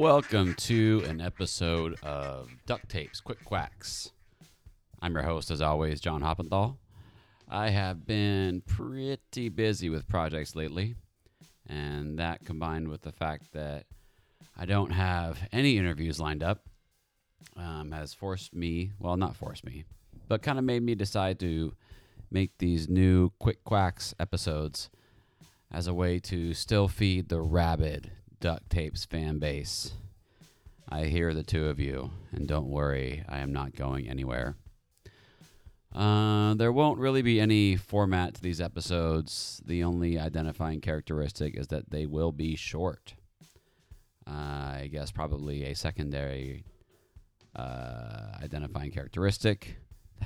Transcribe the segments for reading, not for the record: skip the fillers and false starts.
Welcome to an episode of Duck Tapes, Quick Quacks. I'm your host, as always, John Hoppenthal. I have been pretty busy with projects lately, and that combined with the fact that I don't have any interviews lined up has forced me, well, not forced me, but kind of made me decide to make these new Quick Quacks episodes as a way to still feed the rabid Duck Tapes fan base. I hear the two of you, and don't worry, I am not going anywhere. There won't really be any format to these episodes. The only identifying characteristic is that they will be short. I guess probably a secondary identifying characteristic.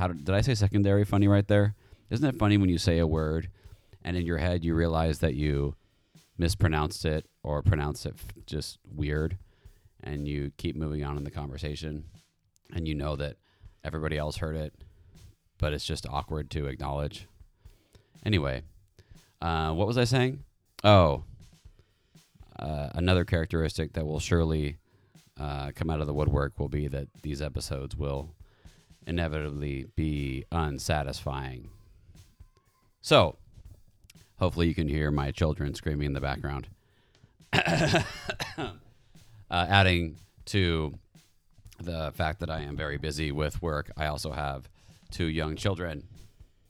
Did I say secondary funny right there? Isn't it funny when you say a word and in your head you realize that you mispronounced it or pronounced it just weird, and you keep moving on in the conversation, and you know that everybody else heard it, but it's just awkward to acknowledge. Anyway, what was I saying? Another characteristic that will surely come out of the woodwork will be that these episodes will inevitably be unsatisfying. So, hopefully you can hear my children screaming in the background. Adding to the fact that I am very busy with work, I also have two young children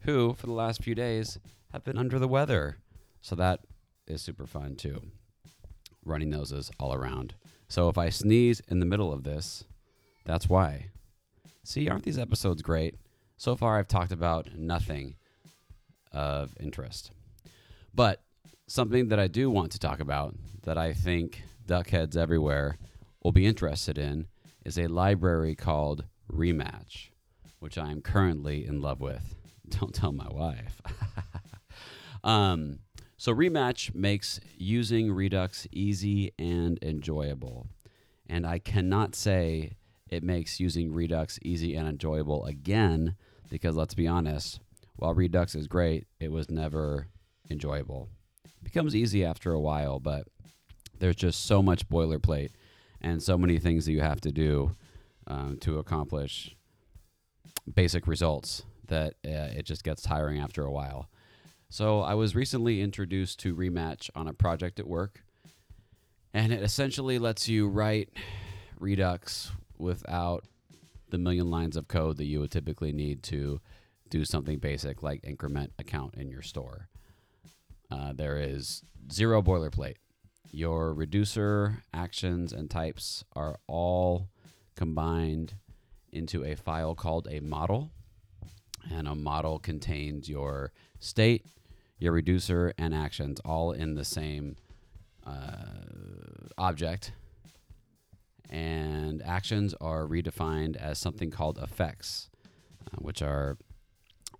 who, for the last few days, have been under the weather. So that is super fun, too. Running noses all around. So if I sneeze in the middle of this, that's why. See, aren't these episodes great? So far, I've talked about nothing of interest. But something that I do want to talk about that I think Duckheads everywhere will be interested in is a library called Rematch, which I am currently in love with. Don't tell my wife. So Rematch makes using Redux easy and enjoyable. And I cannot say it makes using Redux easy and enjoyable again, because let's be honest, while Redux is great, it was never enjoyable. It becomes easy after a while, but there's just so much boilerplate and so many things that you have to do to accomplish basic results that it just gets tiring after a while. So I was recently introduced to Rematch on a project at work, and it essentially lets you write Redux without the million lines of code that you would typically need to do something basic like increment account in your store. There is zero boilerplate. Your reducer, actions, and types are all combined into a file called a model. And a model contains your state, your reducer, and actions all in the same object. And actions are redefined as something called effects, which are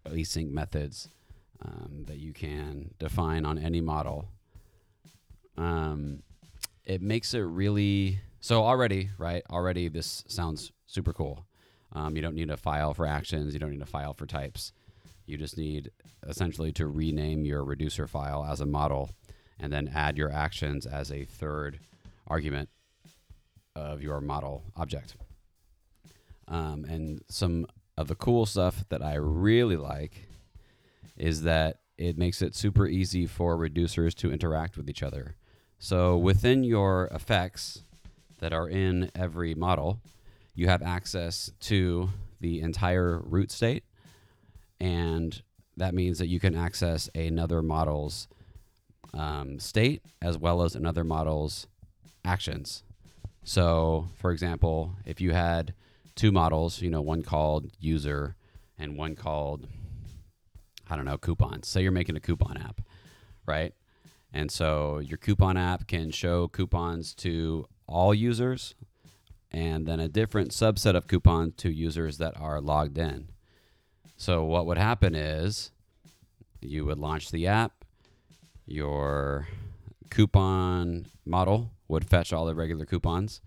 async methods that you can define on any model. It makes it really... So already, right? Already this sounds super cool. You don't need a file for actions. You don't need a file for types. You just need essentially to rename your reducer file as a model and then add your actions as a third argument of your model object. And some of the cool stuff that I really like is that it makes it super easy for reducers to interact with each other. So within your effects that are in every model, you have access to the entire root state, and that means that you can access another model's state as well as another model's actions. So, for example, if you had two models, one called user and one called coupons. Say you're making a coupon app, right? And so your coupon app can show coupons to all users and then a different subset of coupons to users that are logged in. So what would happen is you would launch the app, your coupon model would fetch all the regular coupons,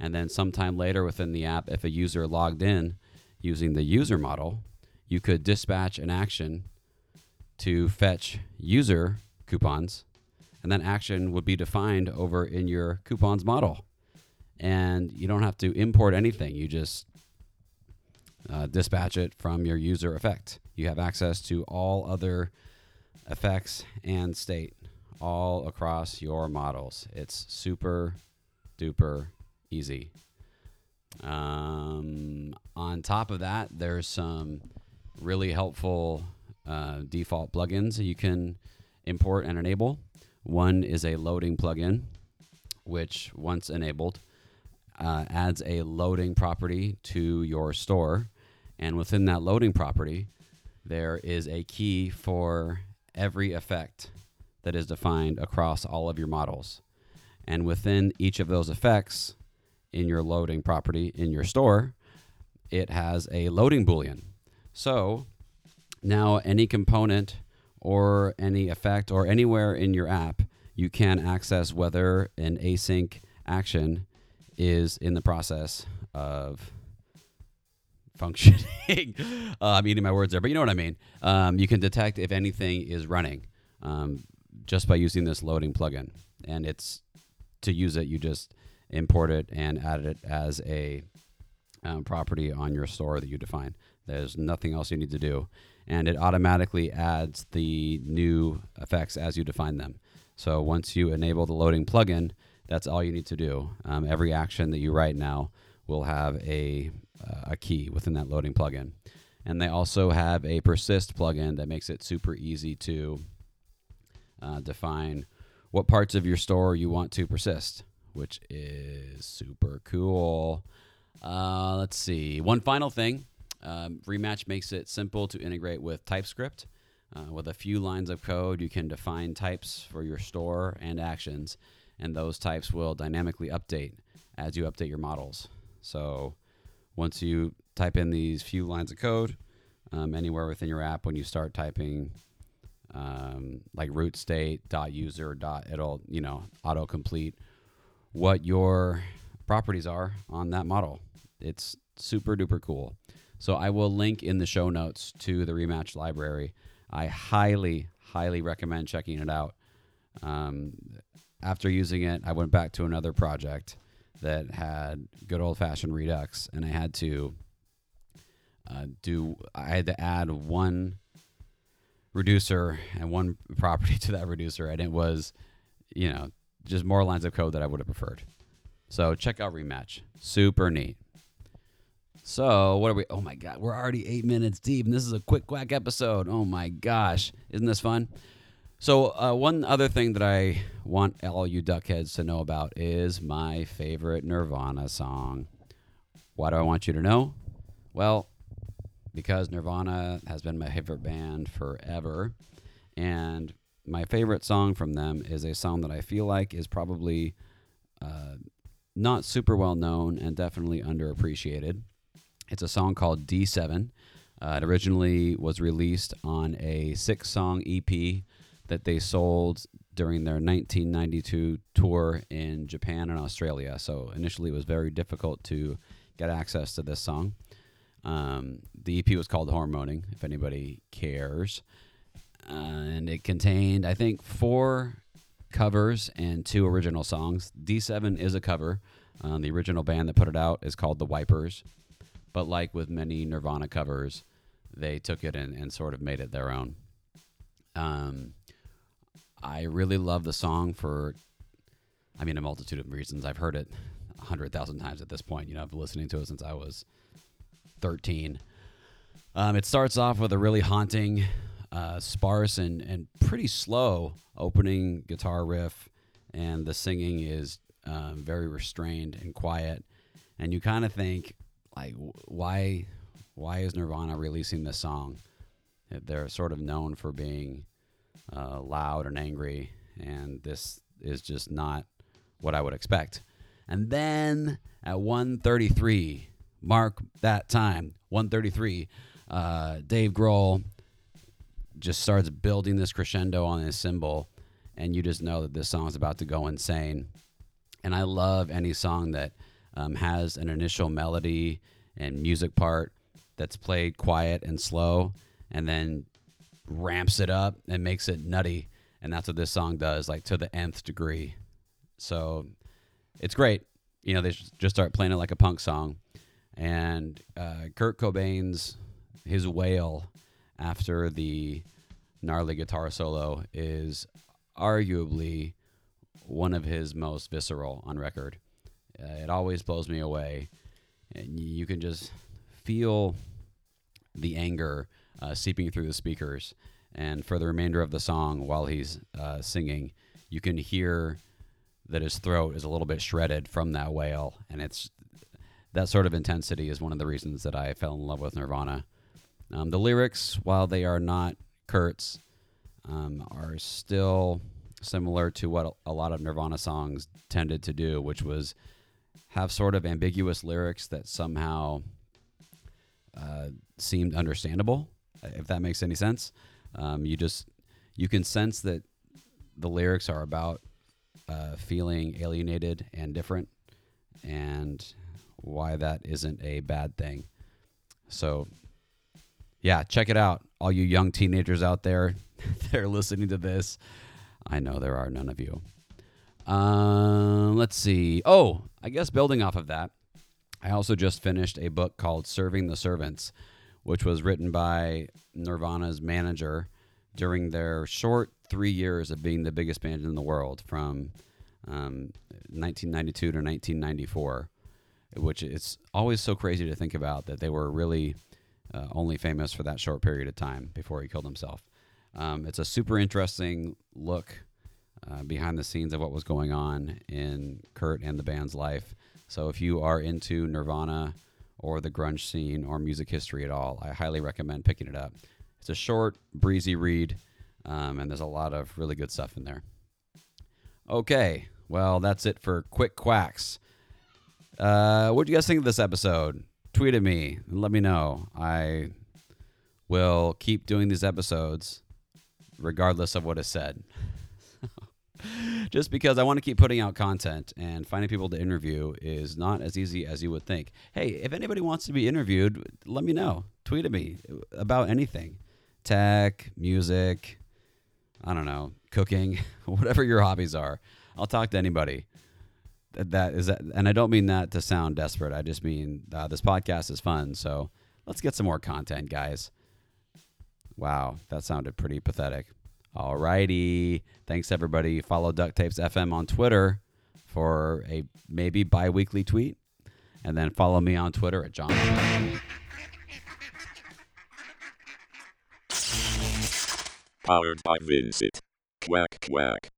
and then sometime later within the app, if a user logged in using the user model, you could dispatch an action to fetch user coupons, and then action would be defined over in your coupons model. and you don't have to import anything. You just dispatch it from your user effect. You have access to all other effects and state all across your models. It's super duper easy. On top of that, there's some really helpful default plugins you can import and enable. One is a loading plugin, which once enabled, adds a loading property to your store. And within that loading property, there is a key for every effect that is defined across all of your models. And within each of those effects in your loading property in your store, it has a loading boolean. So now any component or any effect or anywhere in your app, you can access whether an async action is in the process of functioning. I'm eating my words there, but you know what I mean. You can detect if anything is running just by using this loading plugin. And it's to use it, you just import it and add it as a property on your store that you define. There's nothing else you need to do. And it automatically adds the new effects as you define them. So once you enable the loading plugin, that's all you need to do. Every action that you write now will have a key within that loading plugin. And they also have a persist plugin that makes it super easy to define what parts of your store you want to persist, which is super cool. Let's see. One final thing. Rematch makes it simple to integrate with TypeScript. With a few lines of code, you can define types for your store and actions, and those types will dynamically update as you update your models. So once you type in these few lines of code, anywhere within your app, when you start typing like root state .user, it'll autocomplete what your properties are on that model. It's super duper cool. So I will link in the show notes to the Rematch library. I highly, highly recommend checking it out. After using it, I went back to another project that had good old-fashioned Redux, and I had to add one reducer and one property to that reducer, and it was, just more lines of code that I would have preferred. So check out Rematch. Super neat. So what are we? Oh my God, we're already 8 minutes deep, and this is a quick quack episode. Oh my gosh, isn't this fun? So one other thing that I want all you Duckheads to know about is my favorite Nirvana song. Why do I want you to know? Well, because Nirvana has been my favorite band forever, and my favorite song from them is a song that I feel like is probably not super well known and definitely underappreciated. It's a song called D7. It originally was released on a 6-song EP that they sold during their 1992 tour in Japan and Australia. So initially it was very difficult to get access to this song. The EP was called Hormoning, if anybody cares. And it contained, I think, 4 covers and 2 original songs. D7 is a cover. The original band that put it out is called The Wipers. But like with many Nirvana covers, they took it and sort of made it their own. I really love the song for, a multitude of reasons. I've heard it 100,000 times at this point. I've been listening to it since I was 13. It starts off with a really haunting, sparse and pretty slow opening guitar riff, and the singing is very restrained and quiet. And you kind of think, like, why is Nirvana releasing this song? They're sort of known for being loud and angry, and this is just not what I would expect. And then at 1:33, mark that time, 1:33, Dave Grohl just starts building this crescendo on his cymbal, and you just know that this song is about to go insane. And I love any song that has an initial melody and music part that's played quiet and slow, and then ramps it up and makes it nutty. And that's what this song does, like to the nth degree. So it's great. you know, they just start playing it like a punk song. And Kurt Cobain's, his wail after the gnarly guitar solo is arguably one of his most visceral on record. It always blows me away. And you can just feel the anger seeping through the speakers. And for the remainder of the song, while he's singing, you can hear that his throat is a little bit shredded from that wail. And it's that sort of intensity is one of the reasons that I fell in love with Nirvana. The lyrics, while they are not Kurt's, are still similar to what a lot of Nirvana songs tended to do, which was have sort of ambiguous lyrics that somehow seemed understandable, if that makes any sense. You can sense that the lyrics are about feeling alienated and different, and why that isn't a bad thing. So, yeah, check it out. All you young teenagers out there that are listening to this, I know there are none of you. Let's see. Oh, I guess building off of that, I also just finished a book called Serving the Servants, which was written by Nirvana's manager during their short 3 years of being the biggest band in the world from 1992 to 1994, which it's always so crazy to think about that they were really only famous for that short period of time before he killed himself. It's a super interesting look behind the scenes of what was going on in Kurt and the band's life. So if you are into Nirvana or the grunge scene or music history at all, I highly recommend picking it up. It's a short, breezy read, and there's a lot of really good stuff in there. Okay, well, that's it for Quick Quacks. What do you guys think of this episode? Tweet at me and let me know. I will keep doing these episodes regardless of what is said. Just because I want to keep putting out content, and finding people to interview is not as easy as you would think. Hey, if anybody wants to be interviewed, let me know. Tweet at me about anything. Tech, music, I don't know, cooking, whatever your hobbies are. I'll talk to anybody. That is, and I don't mean that to sound desperate. I just mean this podcast is fun, so let's get some more content, guys. Wow, that sounded pretty pathetic. All righty. Thanks, everybody. Follow Duck Tapes FM on Twitter for a maybe bi-weekly tweet. And then follow me on Twitter at John. Powered by Vincent. Quack, quack.